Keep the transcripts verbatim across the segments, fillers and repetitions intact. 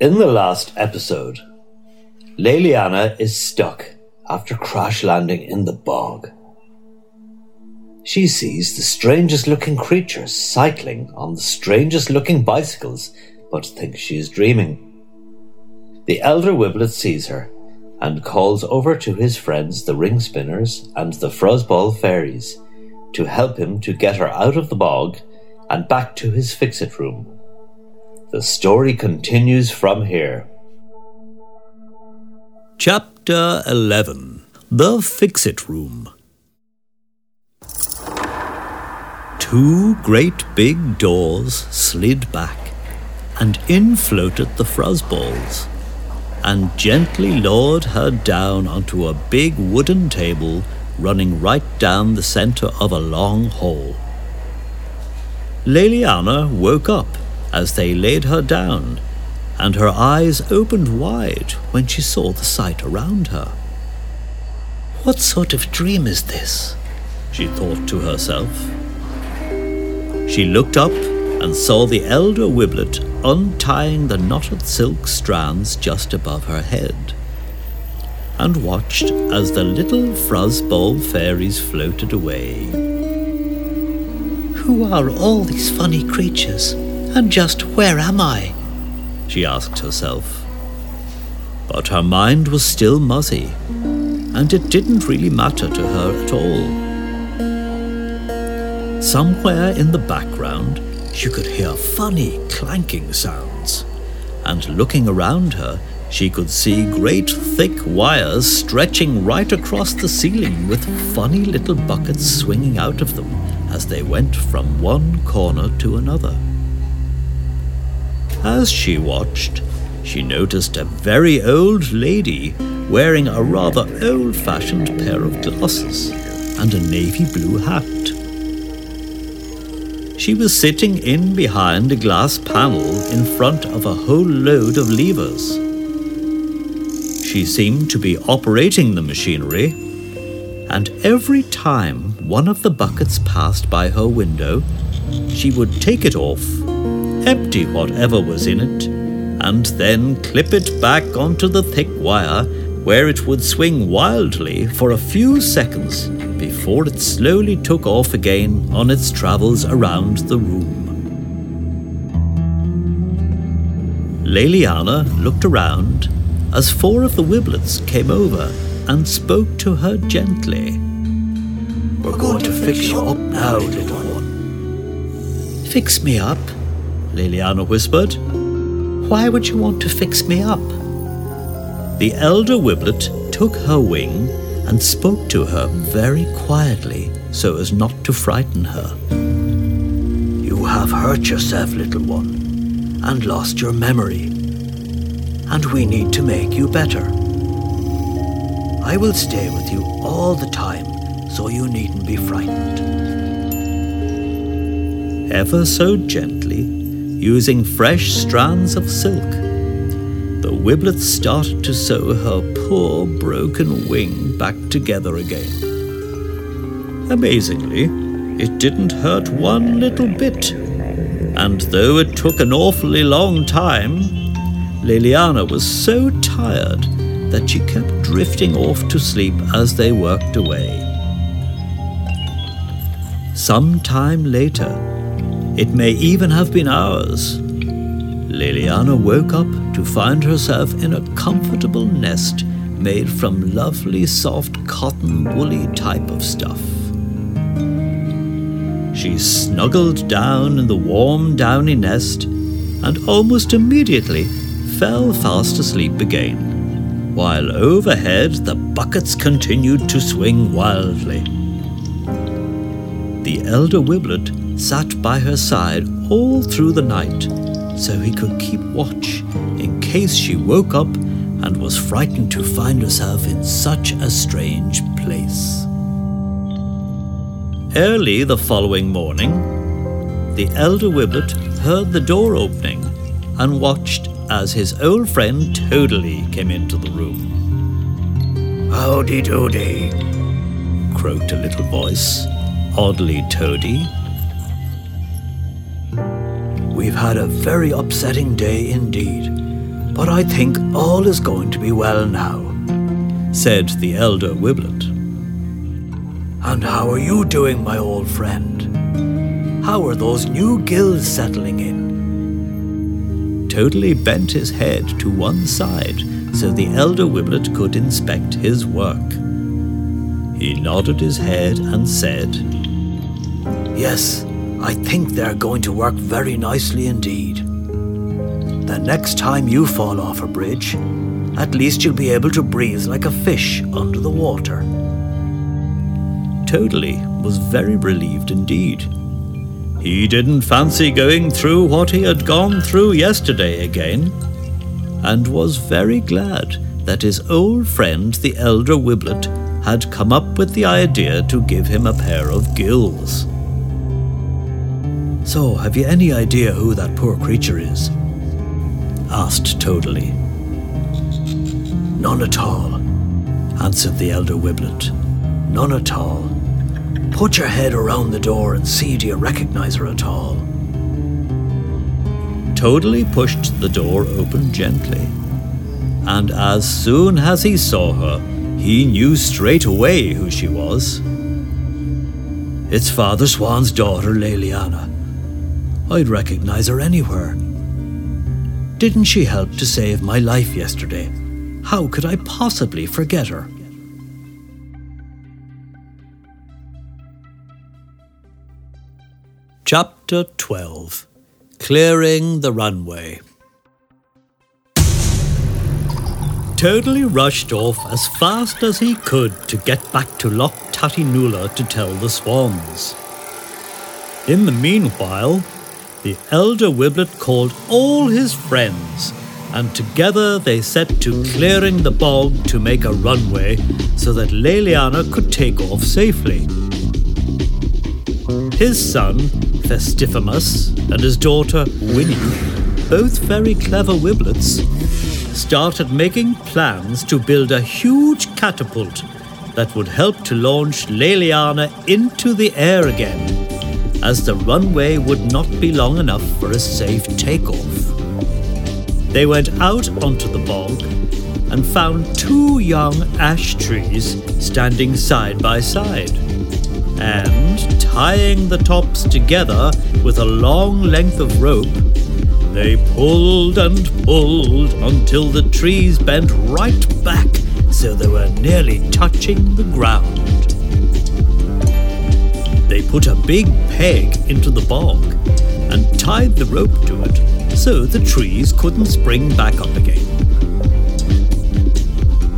In the last episode, Layliana is stuck after crash landing in the bog. She sees the strangest looking creatures cycling on the strangest looking bicycles, but thinks she is dreaming. The Elder Wiblet sees her and calls over to his friends the Ringspinners and the Fruzzball Fairies to help him to get her out of the bog and back to his Fix-it Room. The story continues from here. Chapter eleven. The Fix-it Room. Two great big doors slid back, and in floated the Fruzzballs, and gently lowered her down onto a big wooden table running right down the centre of a long hall. Layliana woke up as they laid her down, and her eyes opened wide when she saw the sight around her. "What sort of dream is this?" she thought to herself. She looked up and saw the Elder Wiblet untying the knotted silk strands just above her head, and watched as the little Fruzzball Fairies floated away. "Who are all these funny creatures, and just where am I?" she asked herself. But her mind was still muzzy, and it didn't really matter to her at all. Somewhere in the background, she could hear funny clanking sounds, and looking around her, she could see great thick wires stretching right across the ceiling with funny little buckets swinging out of them as they went from one corner to another. As she watched, she noticed a very old lady wearing a rather old-fashioned pair of glasses and a navy blue hat. She was sitting in behind a glass panel in front of a whole load of levers. She seemed to be operating the machinery, and every time one of the buckets passed by her window, she would take it off, empty whatever was in it, and then clip it back onto the thick wire, where it would swing wildly for a few seconds before it slowly took off again on its travels around the room. Layliana looked around as four of the Wiblets came over and spoke to her gently. "We're going to fix you up now, little one." "Fix me up?" Layliana whispered. "Why would you want to fix me up?" The Elder Wiblet took her wing and spoke to her very quietly so as not to frighten her. "You have hurt yourself, little one, and lost your memory, and we need to make you better. I will stay with you all the time, so you needn't be frightened." Ever so gently, using fresh strands of silk, the Wiblet started to sew her poor broken wing back together again. Amazingly, it didn't hurt one little bit, and though it took an awfully long time, Layliana was so tired that she kept drifting off to sleep as they worked away. Some time later, it may even have been hours, Layliana woke up to find herself in a comfortable nest made from lovely soft cotton woolly type of stuff. She snuggled down in the warm downy nest and almost immediately fell fast asleep again, while overhead the buckets continued to swing wildly. The Elder Wiblet sat by her side all through the night, so he could keep watch in case she woke up and was frightened to find herself in such a strange place. Early the following morning, the Elder Wiblet heard the door opening and watched as his old friend Toadley came into the room. "Howdy Toadie," croaked a little voice, oddly Toadie. We've had a very upsetting day indeed, but I think all is going to be well now," said the Elder Wiblet. "And how are you doing, my old friend? How are those new gills settling in?" Toadley bent his head to one side so the Elder Wiblet could inspect his work. He nodded his head and said, "Yes, I think they're going to work very nicely indeed. The next time you fall off a bridge, at least you'll be able to breathe like a fish under the water." Toadley was very relieved indeed. He didn't fancy going through what he had gone through yesterday again, and was very glad that his old friend the Elder Wiblet had come up with the idea to give him a pair of gills. "So, have you any idea who that poor creature is?" asked Toadley. "None at all," answered the Elder Wiblet. "None at all. Put your head around the door and see do you recognize her at all." Toadley pushed the door open gently, and as soon as he saw her, he knew straight away who she was. "It's Father Swan's daughter, Layliana. I'd recognize her anywhere. Didn't she help to save my life yesterday? How could I possibly forget her?" Chapter twelve. Clearing the Runway. Toadley rushed off as fast as he could to get back to Loch Tatinula to tell the swans. In the meanwhile, the Elder Wiblet called all his friends, and together they set to clearing the bog to make a runway so that Layliana could take off safely. His son, Festivimus, and his daughter, Winnie, both very clever Wiblets, started making plans to build a huge catapult that would help to launch Layliana into the air again, as the runway would not be long enough for a safe takeoff. They went out onto the bog and found two young ash trees standing side by side, and tying the tops together with a long length of rope, they pulled and pulled until the trees bent right back so they were nearly touching the ground. They put a big peg into the bog and tied the rope to it so the trees couldn't spring back up again.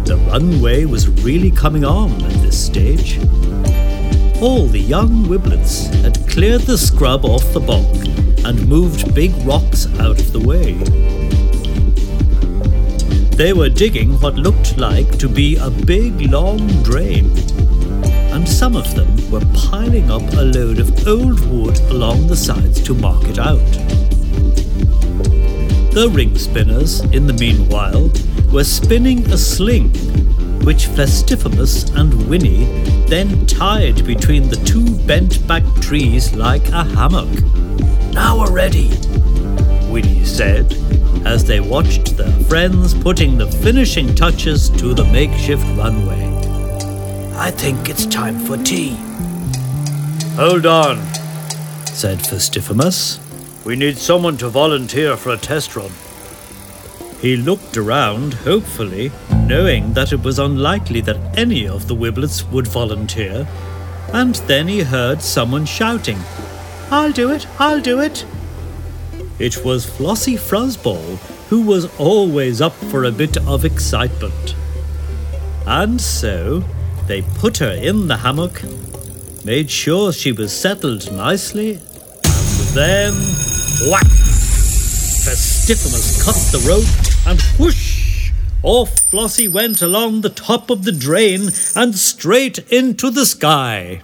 The runway was really coming on at this stage. All the young Wiblets had cleared the scrub off the bog and moved big rocks out of the way. They were digging what looked like to be a big long drain, and some of them were piling up a load of old wood along the sides to mark it out. The Ringspinners, in the meanwhile, were spinning a sling, which Festivimus and Winnie then tied between the two bent-back trees like a hammock. "Now we're ready," Winnie said, as they watched their friends putting the finishing touches to the makeshift runway. "I think it's time for tea." "Hold on," said Festivimus. "We need someone to volunteer for a test run." He looked around, hopefully, knowing that it was unlikely that any of the Wiblets would volunteer, and then he heard someone shouting, "I'll do it, I'll do it." It was Flossy Fruzzball, who was always up for a bit of excitement. And so they put her in the hammock, made sure she was settled nicely, and then, whack! Festivimus cut the rope, and whoosh! Off Flossie went along the top of the drain and straight into the sky.